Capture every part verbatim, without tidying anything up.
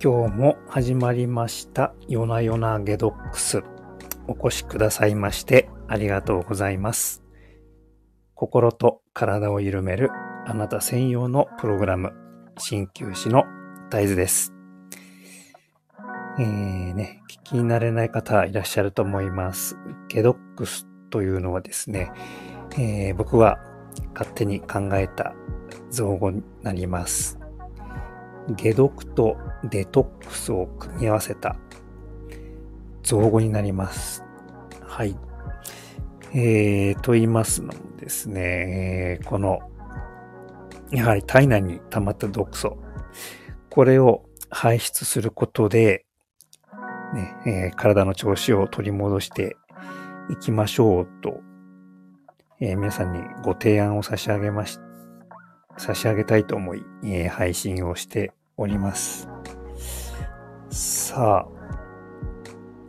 今日も始まりました夜な夜なゲドックス。お越しくださいましてありがとうございます。心と体を緩めるあなた専用のプログラム、鍼灸師の大豆です。えーね、聞き慣れない方いらっしゃると思います。ゲドックスというのはですね、えー、僕は勝手に考えた造語になります。解毒とデトックスを組み合わせた造語になります。はい。えー、と言いますのもですね、この、やはり体内に溜まった毒素、これを排出することで、ねえー、体の調子を取り戻していきましょうと、えー、皆さんにご提案を差し上げまし、差し上げたいと思い、えー、配信をしております。さあ、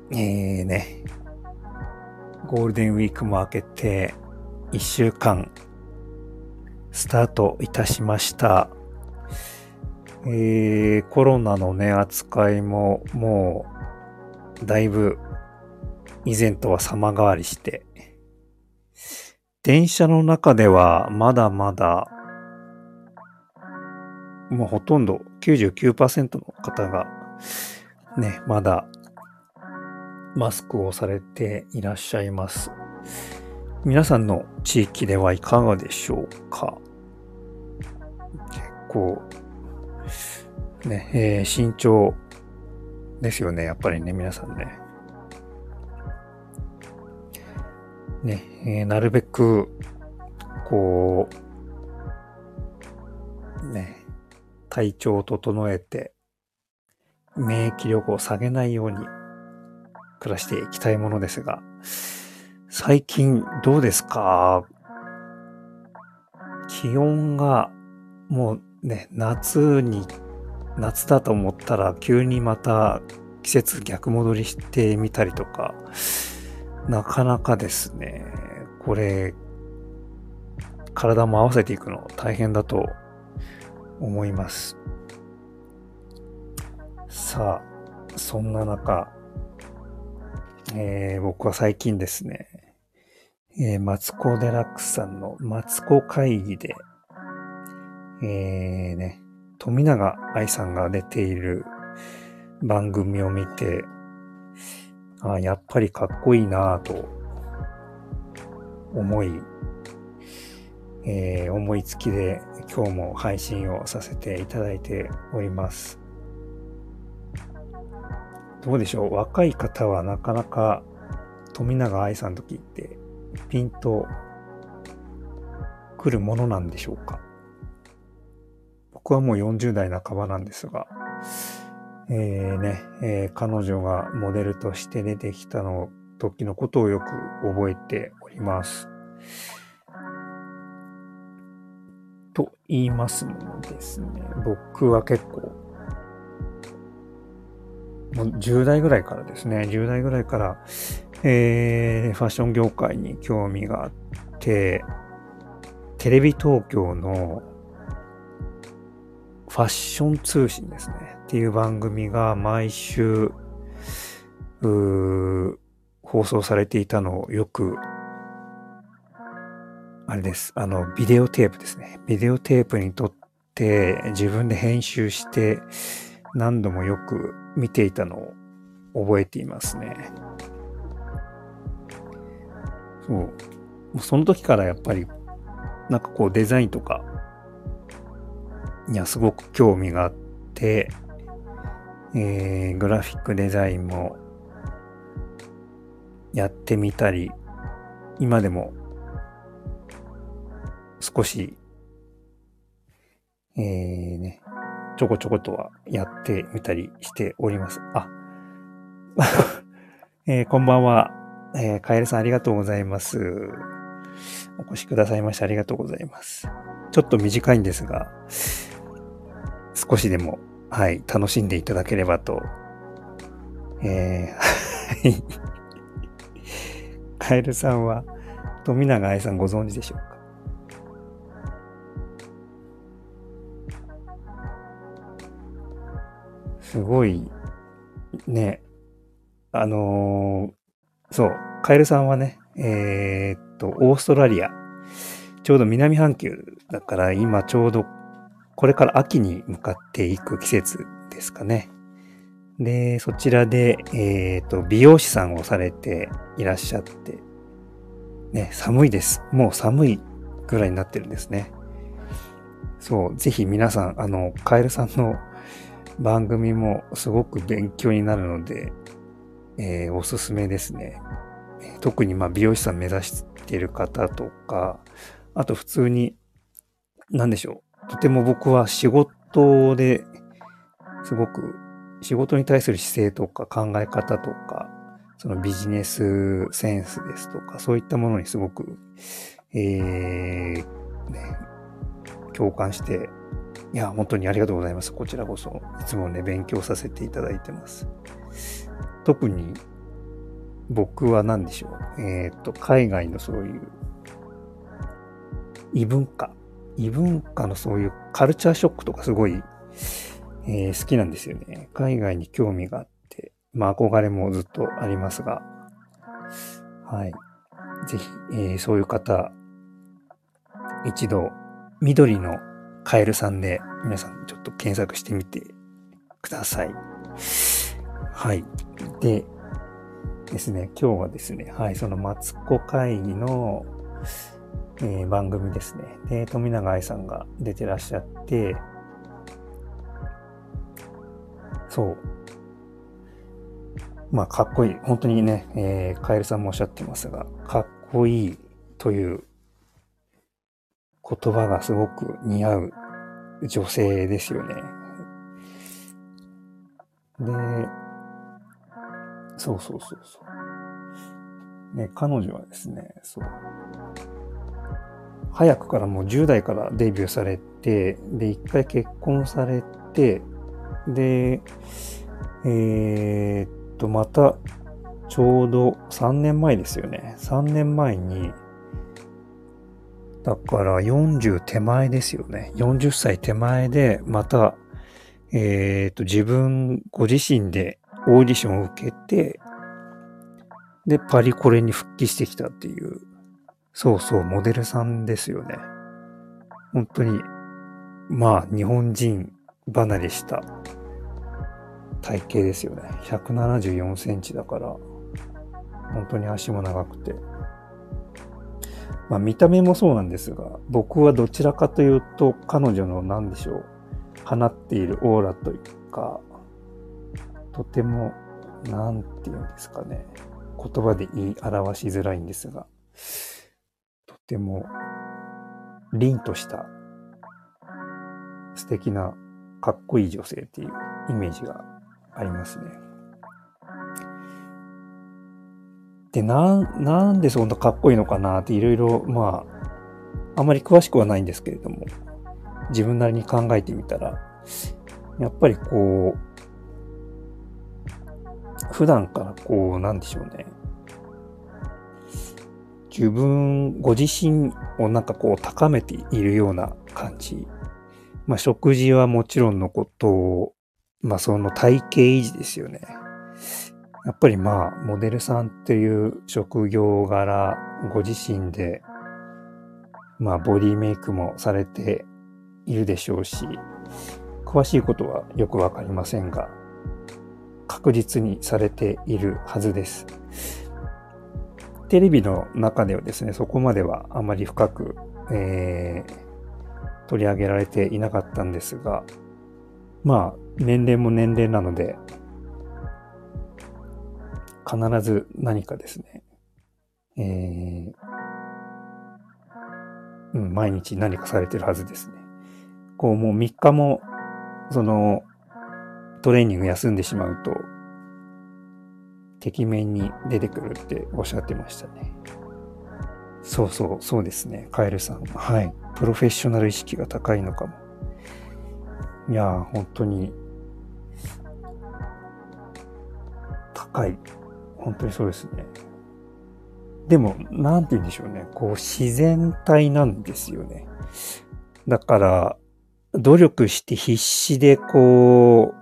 えーね、ゴールデンウィークも明けていっしゅうかんスタートいたしました。えー、コロナのね、扱いももうだいぶ以前とは様変わりして、電車の中ではまだまだもうほとんど きゅうじゅうきゅうパーセント の方がね、まだマスクをされていらっしゃいます。皆さんの地域ではいかがでしょうか？結構ね、えー、慎重ですよね、やっぱりね、皆さんね。ね、えー、なるべくこうね、体調を整えて免疫力を下げないように暮らしていきたいものですが、最近どうですか？気温がもうね、夏に夏だと思ったら急にまた季節逆戻りしてみたりとか、なかなかですね、これ体も合わせていくの大変だと思います。さあ、そんな中、えー、僕は最近ですね、えー、マツコ・デラックスさんのマツコ会議で、えーね、富永愛さんが出ている番組を見て、あ、やっぱりかっこいいなぁと思い、えー、思いつきで今日も配信をさせていただいております。どうでしょう？若い方はなかなか富永愛さんと聞いてピンとくるものなんでしょうか？僕はもうよんじゅうだいなかばなんですが、えーね、えー、彼女がモデルとして出てきたの時のことをよく覚えております。と言いますのですね、僕は結構もうじゅうだいぐらいからですね、じゅうだいぐらいから、えー、ファッション業界に興味があって、テレビ東京のファッション通信ですねっていう番組が毎週う放送されていたのをよくあれです。あの、ビデオテープですね。ビデオテープに撮って、自分で編集して、何度もよく見ていたのを覚えていますね。そう。その時からやっぱり、なんかこうデザインとか、いや、すごく興味があって、えー、グラフィックデザインもやってみたり、今でも少し、えーね、ちょこちょことはやってみたりしております。あ、えー、こんばんは。えー、カエルさんありがとうございます。お越しくださいましてありがとうございます。ちょっと短いんですが、少しでも、はい、楽しんでいただければと。えー、カエルさんは、富永愛さんご存知でしょうか？すごいね、あのー、そう、カエルさんはね、えー、っとオーストラリア、ちょうど南半球だから今ちょうどこれから秋に向かっていく季節ですかね。で、そちらで、えー、っと美容師さんをされていらっしゃってね、寒いです。もう寒いぐらいになってるんですね。そう、ぜひ皆さん、あのカエルさんの番組もすごく勉強になるので、えー、おすすめですね。特にまあ美容師さん目指している方とか、あと普通に何でしょう、とても僕は仕事ですごく仕事に対する姿勢とか考え方とか、そのビジネスセンスですとか、そういったものにすごく、えーね、共感して、いや本当にありがとうございます。こちらこそいつもね勉強させていただいてます。特に僕は何でしょう、えっと海外のそういう異文化異文化のそういうカルチャーショックとかすごい、えー、好きなんですよね。海外に興味があって、まあ憧れもずっとありますが、はい、ぜひ、えー、そういう方一度緑のカエルさんで皆さんちょっと検索してみてください。はい、でですね、今日はですね、はい、そのマツコ会議の、えー、番組ですね。で、富永愛さんが出てらっしゃって、そう、まあかっこいい、本当にね、えー、カエルさんもおっしゃってますが、かっこいいという言葉がすごく似合う女性ですよね。で、そうそうそうそう。ね、彼女はですね、そう。早くからもうじゅう代からデビューされて、で、一回結婚されて、で、えー、っと、また、ちょうどさんねんまえですよね。さんねんまえに、だからよんじゅう手前ですよね。よんじゅっさい手前で、また、えー、っと、自分、ご自身で、オーディションを受けて、でパリコレに復帰してきたっていう、そうそう、モデルさんですよね。本当にまあ日本人離れした体型ですよね。ひゃくななじゅうよんセンチだから本当に足も長くて、まあ見た目もそうなんですが、僕はどちらかというと彼女の何でしょう、放っているオーラというか、とても、なんていうんですかね。言葉で言い表しづらいんですが、とても、凛とした、素敵な、かっこいい女性っていうイメージがありますね。で、な、なんでそんなかっこいいのかなっていろいろ、まあ、あまり詳しくはないんですけれども、自分なりに考えてみたら、やっぱりこう、普段からこう、なんでしょうね。自分、ご自身をなんかこう高めているような感じ。まあ食事はもちろんのこと、まあその体型維持ですよね。やっぱりまあモデルさんっていう職業柄、ご自身で、まあボディメイクもされているでしょうし、詳しいことはよくわかりませんが、確実にされているはずです。テレビの中ではですね、そこまではあまり深く、えー、取り上げられていなかったんですが、まあ年齢も年齢なので、必ず何かですね、えーうん、毎日何かされてるはずですね。こうもうみっかもそのトレーニング休んでしまうと、てきめんに出てくるっておっしゃってましたね。そうそう、そうですね。カエルさん。はい。プロフェッショナル意識が高いのかも。いやー、本当に、高い。本当にそうですね。でも、なんて言うんでしょうね。こう、自然体なんですよね。だから、努力して必死でこう、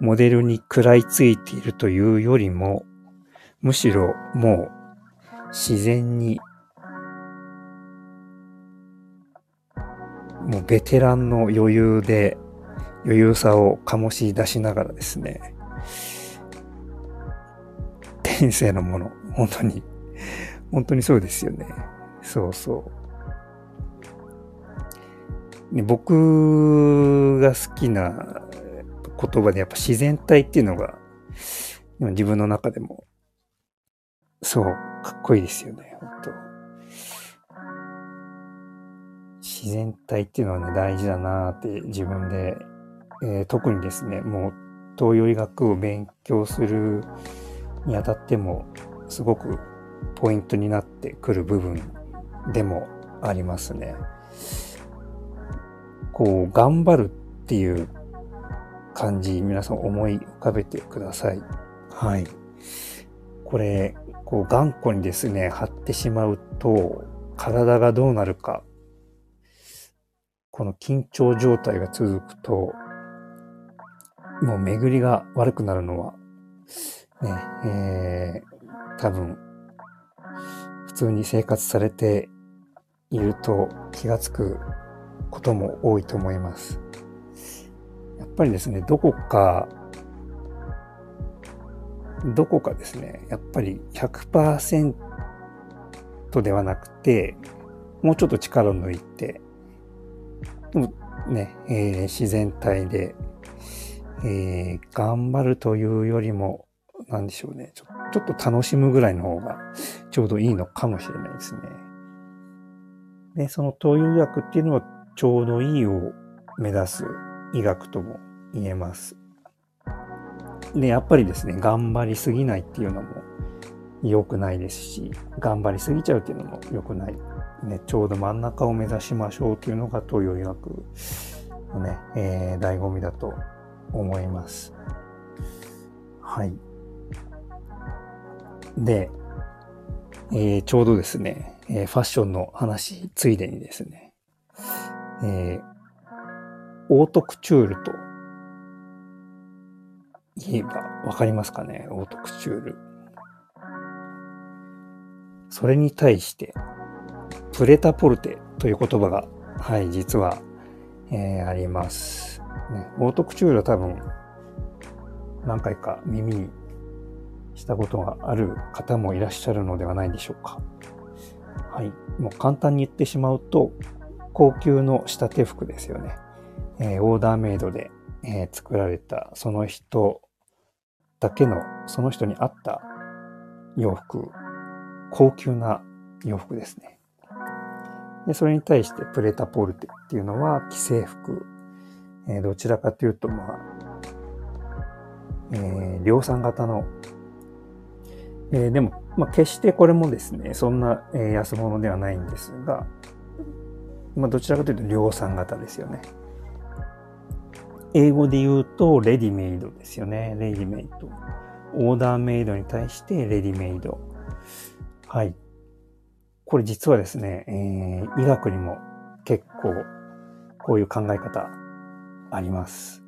モデルに食らいついているというよりも、むしろもう自然に、もうベテランの余裕で、余裕さを醸し出しながらですね、天性のもの、本当に、本当にそうですよね。そうそう。ね、僕が好きな言葉でやっぱ自然体っていうのが、自分の中でも、そう、かっこいいですよね、本当。自然体っていうのはね、大事だなって自分で、えー、特にですね、もう東洋医学を勉強するにあたっても、すごくポイントになってくる部分でもありますね。こう、頑張るっていう感じ、皆さん思い浮かべてください。はい。これ、こう、頑固にですね、張ってしまうと、体がどうなるか、この緊張状態が続くと、もう巡りが悪くなるのは、ね、えー、多分、普通に生活されていると気がつくことも多いと思います。やっぱりですね、どこか、どこかですね、やっぱり ひゃくパーセント ではなくて、もうちょっと力を抜いて、ねえー、自然体で、えー、頑張るというよりも、なんでしょうねちょ、ちょっと楽しむぐらいの方がちょうどいいのかもしれないですね。で、その東洋医学っていうのはちょうどいいを目指す医学とも言えます。で、やっぱりですね、頑張りすぎないっていうのも良くないですし、頑張りすぎちゃうっていうのも良くない。ね、ちょうど真ん中を目指しましょうというのが東洋医学のね、えー、醍醐味だと思います。はい。で、えー、ちょうどですね、えー、ファッションの話ついでにですね、えー、オートクチュールと言えばわかりますかね、オートクチュール。それに対して、プレタポルテという言葉が、はい、実は、えー、あります、ね。オートクチュールは多分、何回か耳にしたことがある方もいらっしゃるのではないでしょうか。はい。もう簡単に言ってしまうと、高級の仕立て服ですよね。えー、オーダーメイドで、えー、作られた、その人だけの、その人に合った洋服、高級な洋服ですね。で、それに対してプレタポルテっていうのは既製服、えー、どちらかというと、まあ、えー、量産型の、えー、でも、まあ、決してこれもですね、そんな、えー、安物ではないんですが、まあ、どちらかというと量産型ですよね。英語で言うとレディメイドですよね。レディメイド。オーダーメイドに対してレディメイド。はい。これ実はですね、えー、医学にも結構こういう考え方あります。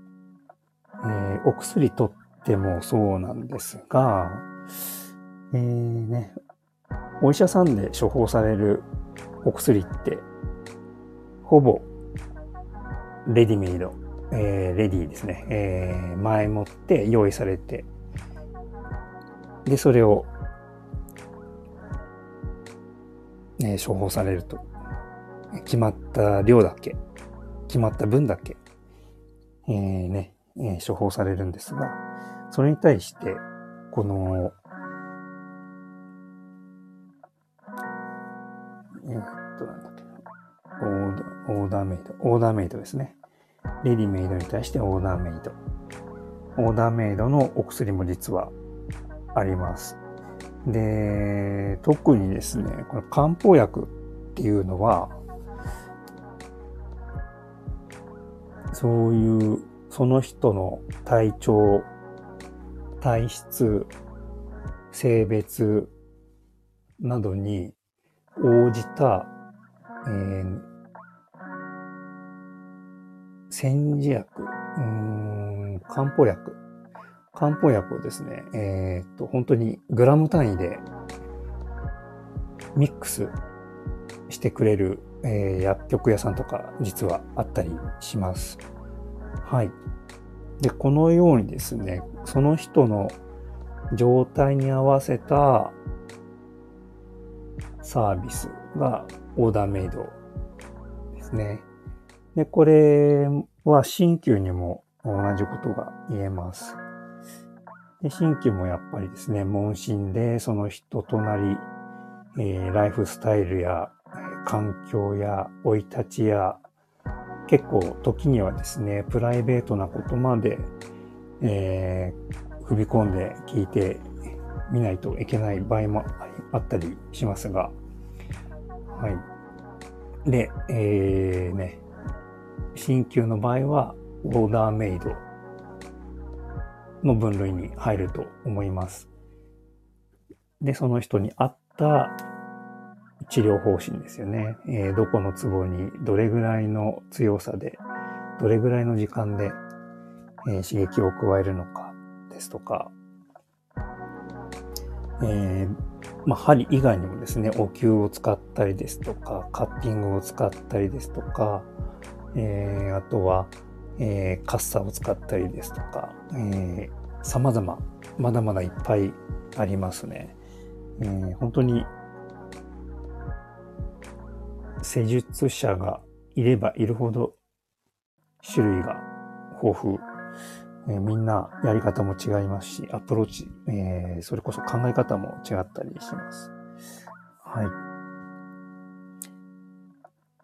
えー、お薬とってもそうなんですが、えーね、お医者さんで処方されるお薬って、ほぼレディメイド、えー、レディですね、えー、前もって用意されて、で、それを処方されると、決まった量だけ、決まった分だけ、えーね、処方されるんですが、それに対して、この、えっと、なんだっけ、オーダーメイド、オーダーメイドですね。レディメイドに対してオーダーメイド。オーダーメイドのお薬も実はあります。で、特にですね、この漢方薬っていうのは、そういう、その人の体調、体質、性別などに応じた、えー、煎じ薬、うーん、漢方薬漢方薬をですね、えー、っと、本当にグラム単位でミックスしてくれる、えー、薬局屋さんとか実はあったりします。はい。で、このようにですね、その人の状態に合わせたサービスがオーダーメイドですね。で、これは鍼灸にも同じことが言えます。で、鍼灸もやっぱりですね、問診でその人となり、えー、ライフスタイルや環境や生い立ちや、結構時にはですね、プライベートなことまで、えー、踏み込んで聞いてみないといけない場合もあったりしますが、はい。で、えー、ね、鍼灸の場合はオーダーメイドの分類に入ると思います。で、その人に合った治療方針ですよね、えー、どこのツボにどれぐらいの強さでどれぐらいの時間で、えー、刺激を加えるのかですとか、えーまあ、針以外にもですね、お灸を使ったりですとかカッティングを使ったりですとか、えー、あとは、えー、カッサを使ったりですとか、えー、様々まだまだいっぱいありますね、えー、本当に施術者がいればいるほど種類が豊富、えー、みんなやり方も違いますし、アプローチ、えー、それこそ考え方も違ったりします。は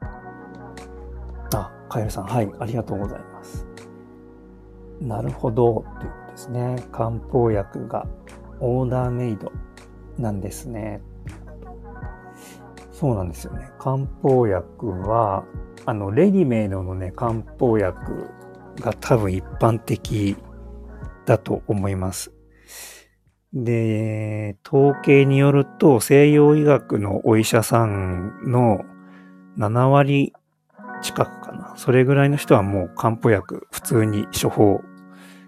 い。あ、カエルさん、はい、ありがとうございます。なるほど、ということですね。漢方薬がオーダーメイドなんですね。そうなんですよね。漢方薬は、あの、レディメイドのね、漢方薬が多分一般的だと思います。で、統計によると、西洋医学のお医者さんのななわり近くかな。それぐらいの人はもう漢方薬、普通に処方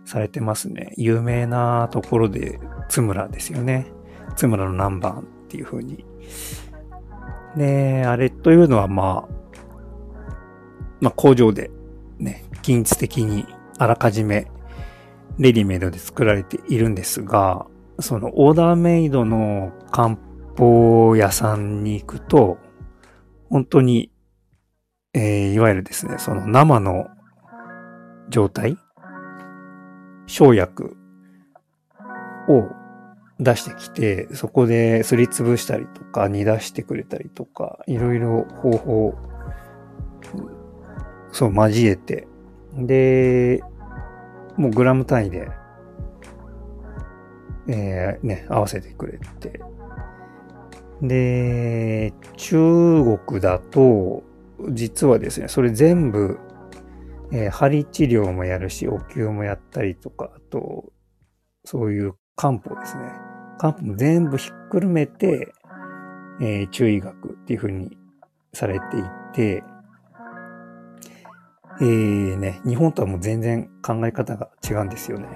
されてますね。有名なところで、津村ですよね。津村の何番っていう風に。で、あれというのは、まあ、まあ、工場でね、均一的にあらかじめレディメイドで作られているんですが、そのオーダーメイドの漢方屋さんに行くと、本当に、えー、いわゆるですね、その生の状態、生薬を出してきて、そこですりつぶしたりとか煮出してくれたりとか、いろいろ方法そう交えて、でもうグラム単位で、えー、ね合わせてくれて、で中国だと実はですね、それ全部、えー、針治療もやるし、お灸もやったりとか、あとそういう漢方ですね。漢方も全部ひっくるめて、えー、中医学っていう風にされていて、えー、ね、日本とはもう全然考え方が違うんですよね。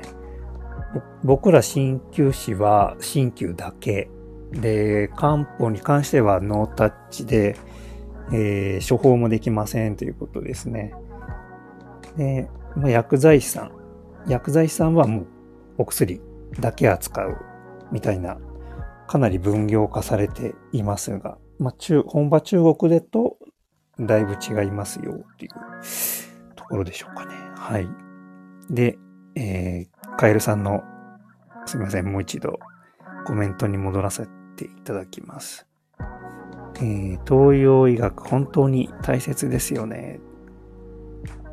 僕ら鍼灸師は鍼灸だけで、漢方に関してはノータッチで、えー、処方もできませんということですね。で、まあ、薬剤師さん、薬剤師さんはもうお薬だけ扱うみたいな、かなり分業化されていますが、まあ、中本場中国でとだいぶ違いますよっていうところでしょうかね。はい。で、えー、カエルさんの、すみません、もう一度コメントに戻らせていただきます。えー、東洋医学本当に大切ですよね。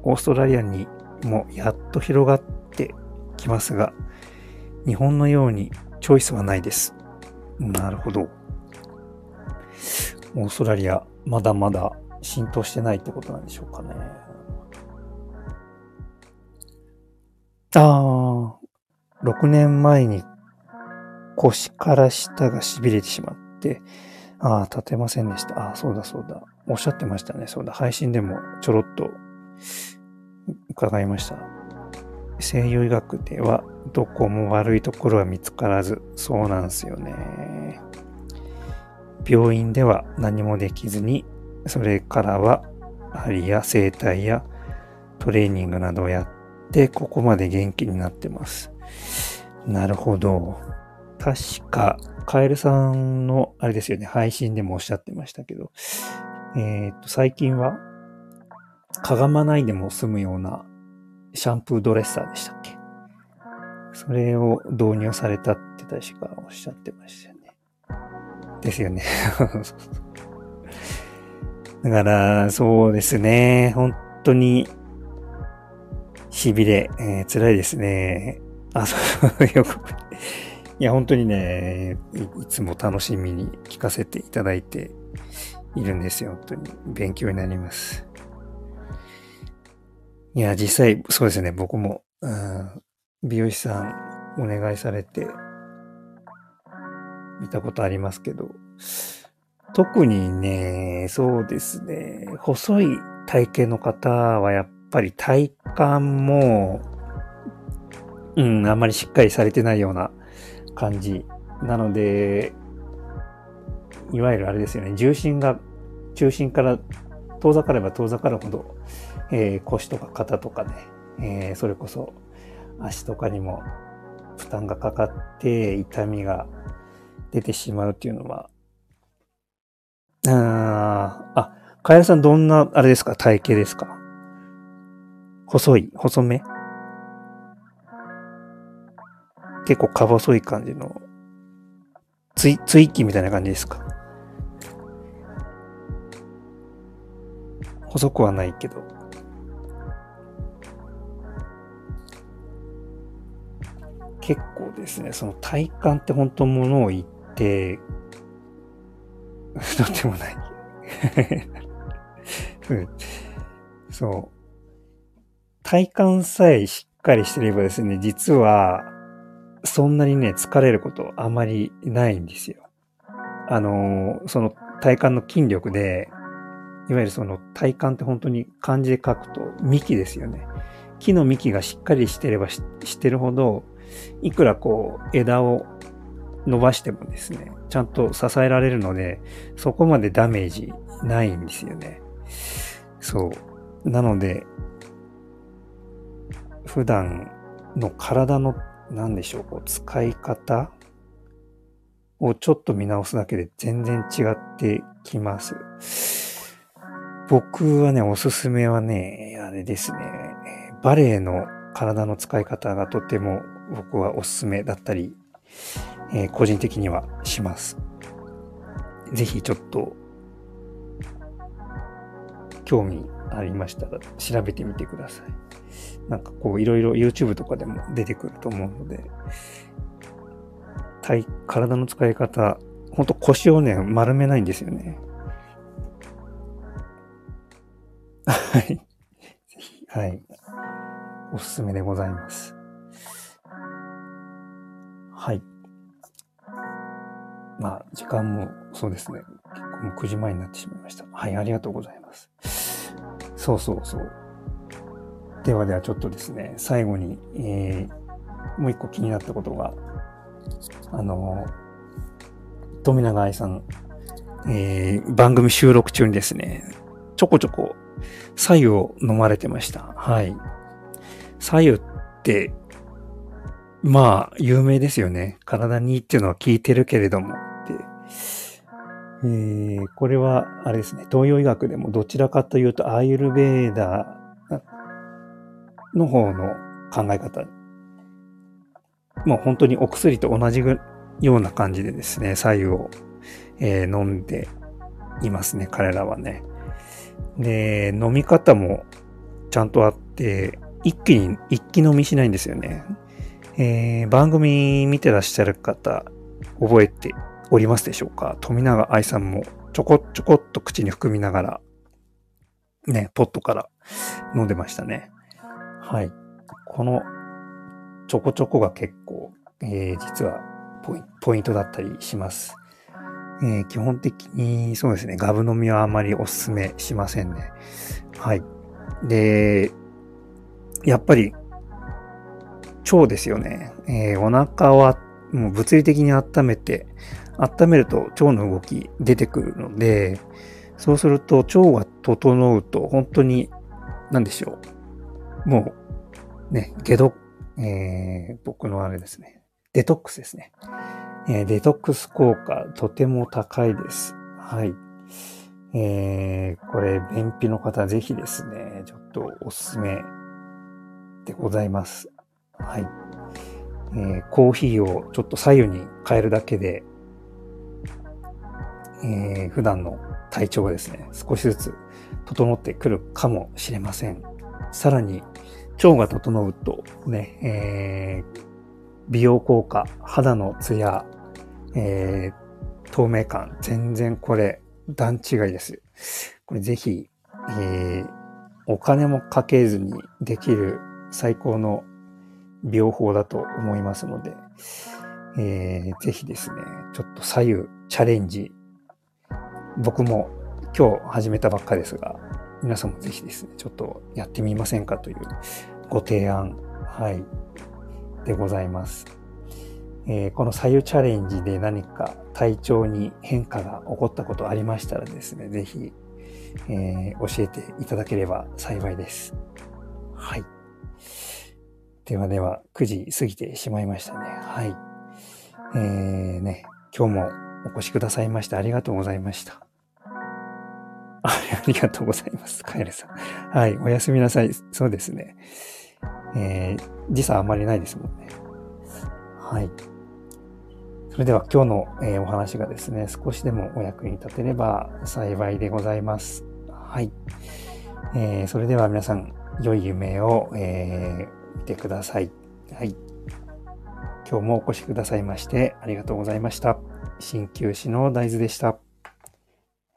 オーストラリアにもやっと広がってきますが、日本のようにチョイスはないです。なるほど。オーストラリア、まだまだ浸透してないってことなんでしょうかね。あー、ろくねんまえに腰から下が痺れてしまって、あー、立てませんでした。あー、そうだそうだ。おっしゃってましたね。そうだ。配信でもちょろっと伺いました。西洋医学ではどこも悪いところは見つからず、そうなんですよね。病院では何もできずに、それからは針や整体やトレーニングなどをやって、ここまで元気になってます。なるほど。確か、カエルさんの、あれですよね、配信でもおっしゃってましたけど、えっと、最近は、かがまないでも済むようなシャンプードレッサーでしたっけ？それを導入されたって確かおっしゃってましたよね。ですよね。だから、そうですね。本当に、痺れ、えー、辛いですね。あ、そう、よく。いや、本当にね、いつも楽しみに聞かせていただいているんですよ。本当に勉強になります。いや、実際、そうですね。僕も、うん、美容師さんお願いされて見たことありますけど、特にね、そうですね、細い体型の方はやっぱり体幹も、うん、あんまりしっかりされてないような感じなので、いわゆるあれですよね、重心が中心から遠ざかれば遠ざかるほど、えー、腰とか肩とかね、えー、それこそ足とかにも負担がかかって痛みが出てしまうっていうのは、ああ、カエルさんどんなあれですか、体型ですか？細い、細め？結構か細い感じのツイツイッキーみたいな感じですか？細くはないけど。結構ですね、その体感って本当物を言って、とてもない、うん。そう。体感さえしっかりしてればですね、実は、そんなにね、疲れることあまりないんですよ。あの、その体感の筋力で、いわゆるその体感って本当に漢字で書くと幹ですよね。木の幹がしっかりしてれば し, してるほど、いくらこう枝を伸ばしてもですね、ちゃんと支えられるので、そこまでダメージないんですよね。そう。なので、普段の体の何でしょう、こう使い方をちょっと見直すだけで全然違ってきます。僕はね、おすすめはね、あれですね、バレエの体の使い方がとても僕はおすすめだったり、えー、個人的にはします。ぜひちょっと興味ありましたら調べてみてください。なんかこういろいろ YouTube とかでも出てくると思うので、体、体の使い方、ほんと腰をね、丸めないんですよね。はい。ぜひ、はい。おすすめでございます。はい。まあ、時間もそうですね。結構もうくじまえになってしまいました。はい、ありがとうございます。そうそうそう。ではではちょっとですね、最後に、えー、もう一個気になったことが、あの、富永愛さん、えー、番組収録中にですね、ちょこちょこ、白湯を飲まれてました。はい。白湯って、まあ、有名ですよね。体にいいっていうのは聞いてるけれどもって。えー、これは、あれですね。東洋医学でもどちらかというと、アーユルヴェーダの方の考え方。もう本当にお薬と同じような感じでですね、白湯を、えー、飲んでいますね、彼らはね。で、飲み方もちゃんとあって、一気に、一気飲みしないんですよね。えー、番組見てらっしゃる方、覚えておりますでしょうか？富永愛さんもちょこちょこっと口に含みながら、ね、ポットから飲んでましたね。はい。このちょこちょこが結構、えー、実はポイ、ポイントだったりします。えー、基本的にそうですね、ガブ飲みはあまりおすすめしませんね。はい。で、やっぱり、腸ですよね、えー、お腹はもう物理的に温めて温めると腸の動き出てくるので、そうすると腸が整うと本当に何でしょう、もうね、解毒、えー、僕のあれですね、デトックスですね、えー、デトックス効果とても高いです。はい、えー、これ便秘の方ぜひですね、ちょっとおすすめでございます。はい、えー、コーヒーをちょっと左右に変えるだけで、えー、普段の体調がですね、少しずつ整ってくるかもしれません。さらに腸が整うとね、えー、美容効果、肌のツヤ、えー、透明感、全然これ段違いです。これぜひ、えー、お金もかけずにできる最高の美容法だと思いますので、えー、ぜひですね、ちょっと左右チャレンジ、僕も今日始めたばっかですが、皆さんもぜひですね、ちょっとやってみませんかというご提案、はい、でございます。えー、この左右チャレンジで何か体調に変化が起こったことありましたらですね、ぜひ、えー、教えていただければ幸いです。はい。ではでは、くじ過ぎてしまいましたね。はい。えー、ね、今日もお越しくださいましてありがとうございました。ありがとうございます。カエルさん。はい。おやすみなさい。そうですね。えー、時差あまりないですもんね。はい。それでは今日の、えー、お話がですね、少しでもお役に立てれば幸いでございます。はい。えー、それでは皆さん、良い夢を、えー、見てください。はい。今日もお越しくださいましてありがとうございました。鍼灸師の大豆でした。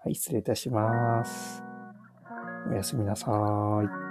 はい、失礼いたします。おやすみなさーい。